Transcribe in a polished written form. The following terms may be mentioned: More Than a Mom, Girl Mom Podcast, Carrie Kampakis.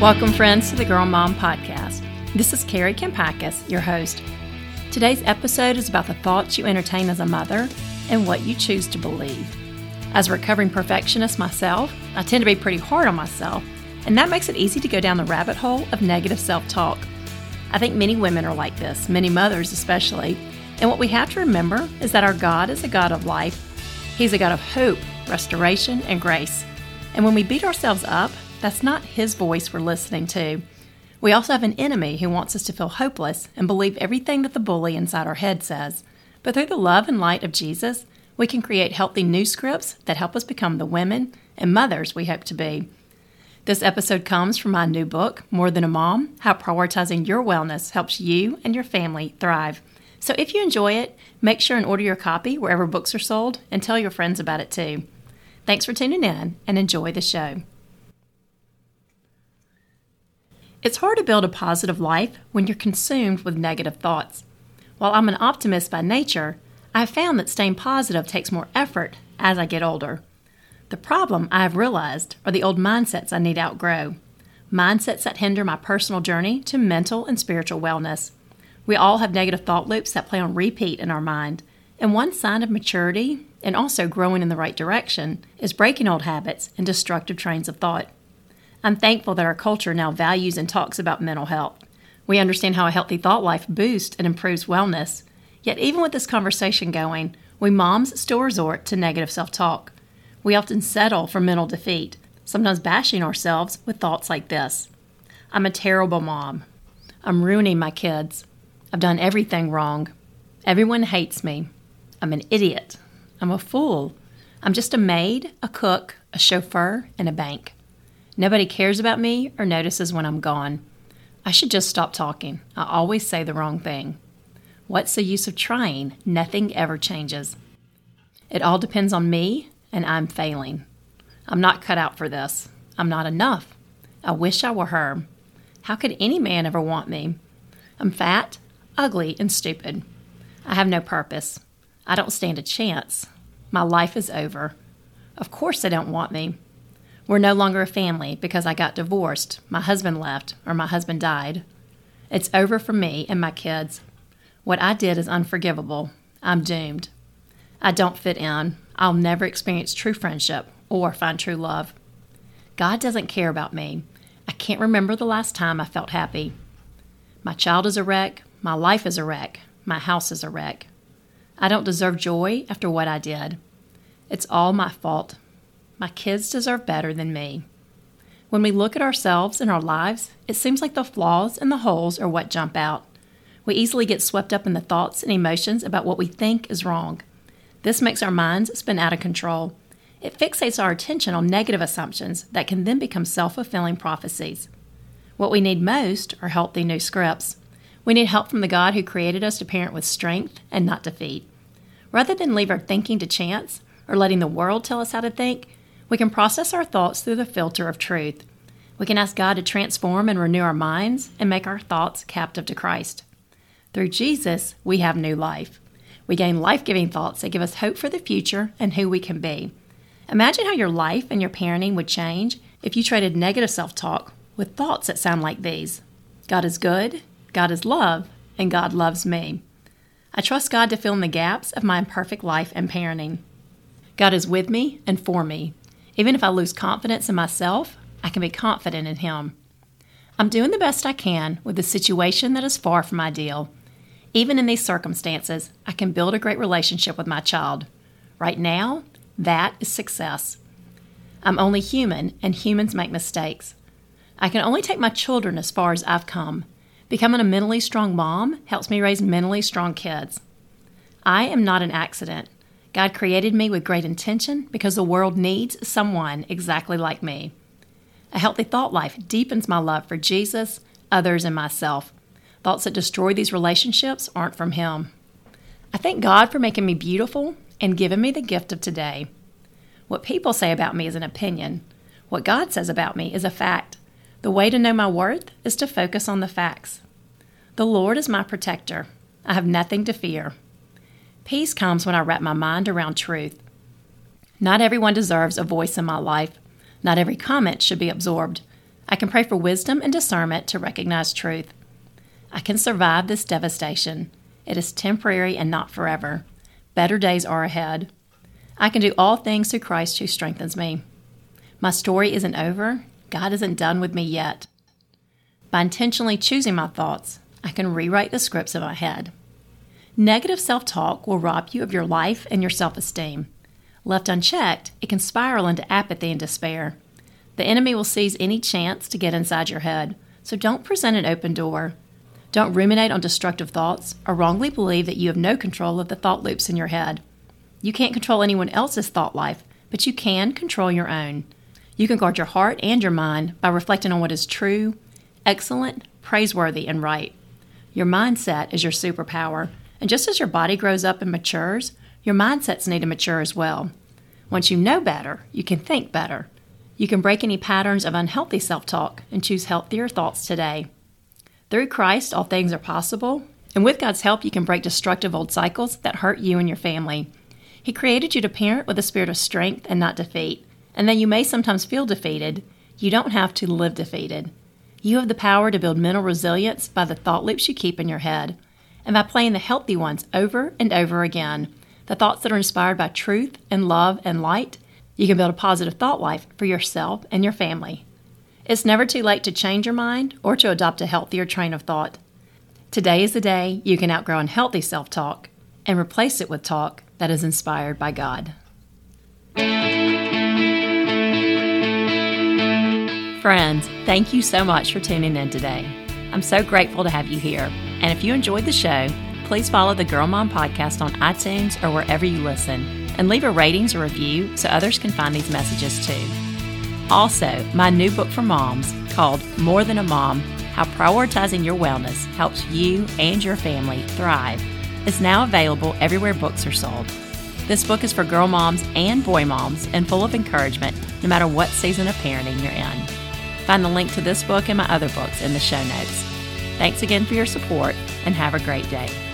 Welcome, friends, to the Girl Mom Podcast. This is Carrie Kampakis, your host. Today's episode is about the thoughts you entertain as a mother and what you choose to believe. As a recovering perfectionist myself, I tend to be pretty hard on myself, and that makes it easy to go down the rabbit hole of negative self-talk. I think many women are like this, many mothers especially, and what we have to remember is that our God is a God of life. He's a God of hope, restoration, and grace. And when we beat ourselves up, that's not His voice we're listening to. We also have an enemy who wants us to feel hopeless and believe everything that the bully inside our head says. But through the love and light of Jesus, we can create healthy new scripts that help us become the women and mothers we hope to be. This episode comes from my new book, More Than a Mom, How Prioritizing Your Wellness Helps You and Your Family Thrive. So if you enjoy it, make sure and order your copy wherever books are sold and tell your friends about it too. Thanks for tuning in and enjoy the show. It's hard to build a positive life when you're consumed with negative thoughts. While I'm an optimist by nature, I have found that staying positive takes more effort as I get older. The problem I have realized are the old mindsets I need to outgrow, mindsets that hinder my personal journey to mental and spiritual wellness. We all have negative thought loops that play on repeat in our mind, and one sign of maturity and also growing in the right direction is breaking old habits and destructive trains of thought. I'm thankful that our culture now values and talks about mental health. We understand how a healthy thought life boosts and improves wellness. Yet even with this conversation going, we moms still resort to negative self-talk. We often settle for mental defeat, sometimes bashing ourselves with thoughts like this. I'm a terrible mom. I'm ruining my kids. I've done everything wrong. Everyone hates me. I'm an idiot. I'm a fool. I'm just a maid, a cook, a chauffeur, and a bank. Nobody cares about me or notices when I'm gone. I should just stop talking. I always say the wrong thing. What's the use of trying? Nothing ever changes. It all depends on me, and I'm failing. I'm not cut out for this. I'm not enough. I wish I were her. How could any man ever want me? I'm fat, ugly, and stupid. I have no purpose. I don't stand a chance. My life is over. Of course they don't want me. We're no longer a family because I got divorced, my husband left, or my husband died. It's over for me and my kids. What I did is unforgivable. I'm doomed. I don't fit in. I'll never experience true friendship or find true love. God doesn't care about me. I can't remember the last time I felt happy. My child is a wreck. My life is a wreck. My house is a wreck. I don't deserve joy after what I did. It's all my fault. My kids deserve better than me. When we look at ourselves and our lives, it seems like the flaws and the holes are what jump out. We easily get swept up in the thoughts and emotions about what we think is wrong. This makes our minds spin out of control. It fixates our attention on negative assumptions that can then become self-fulfilling prophecies. What we need most are healthy new scripts. We need help from the God who created us to parent with strength and not defeat. Rather than leave our thinking to chance or letting the world tell us how to think, we can process our thoughts through the filter of truth. We can ask God to transform and renew our minds and make our thoughts captive to Christ. Through Jesus, we have new life. We gain life-giving thoughts that give us hope for the future and who we can be. Imagine how your life and your parenting would change if you traded negative self-talk with thoughts that sound like these. God is good, God is love, and God loves me. I trust God to fill in the gaps of my imperfect life and parenting. God is with me and for me. Even if I lose confidence in myself, I can be confident in Him. I'm doing the best I can with a situation that is far from ideal. Even in these circumstances, I can build a great relationship with my child. Right now, that is success. I'm only human, and humans make mistakes. I can only take my children as far as I've come. Becoming a mentally strong mom helps me raise mentally strong kids. I am not an accident. God created me with great intention because the world needs someone exactly like me. A healthy thought life deepens my love for Jesus, others, and myself. Thoughts that destroy these relationships aren't from Him. I thank God for making me beautiful and giving me the gift of today. What people say about me is an opinion. What God says about me is a fact. The way to know my worth is to focus on the facts. The Lord is my protector. I have nothing to fear. Peace comes when I wrap my mind around truth. Not everyone deserves a voice in my life. Not every comment should be absorbed. I can pray for wisdom and discernment to recognize truth. I can survive this devastation. It is temporary and not forever. Better days are ahead. I can do all things through Christ who strengthens me. My story isn't over. God isn't done with me yet. By intentionally choosing my thoughts, I can rewrite the scripts in my head. Negative self-talk will rob you of your life and your self-esteem. Left unchecked, it can spiral into apathy and despair. The enemy will seize any chance to get inside your head, so don't present an open door. Don't ruminate on destructive thoughts or wrongly believe that you have no control of the thought loops in your head. You can't control anyone else's thought life, but you can control your own. You can guard your heart and your mind by reflecting on what is true, excellent, praiseworthy, and right. Your mindset is your superpower, and just as your body grows up and matures, your mindsets need to mature as well. Once you know better, you can think better. You can break any patterns of unhealthy self-talk and choose healthier thoughts today. Through Christ, all things are possible, and with God's help, you can break destructive old cycles that hurt you and your family. He created you to parent with a spirit of strength and not defeat, and though you may sometimes feel defeated, you don't have to live defeated. You have the power to build mental resilience by the thought loops you keep in your head, and by playing the healthy ones over and over again, the thoughts that are inspired by truth and love and light. You can build a positive thought life for yourself and your family. It's never too late to change your mind or to adopt a healthier train of thought. Today is the day you can outgrow unhealthy self-talk and replace it with talk that is inspired by God. Friends, thank you so much for tuning in today. I'm so grateful to have you here. And if you enjoyed the show, please follow the Girl Mom Podcast on iTunes or wherever you listen, and leave a ratings or review so others can find these messages too. Also, my new book for moms called More Than a Mom, How Prioritizing Your Wellness Helps You and Your Family Thrive, is now available everywhere books are sold. This book is for girl moms and boy moms and full of encouragement no matter what season of parenting you're in. Find the link to this book and my other books in the show notes. Thanks again for your support, and have a great day.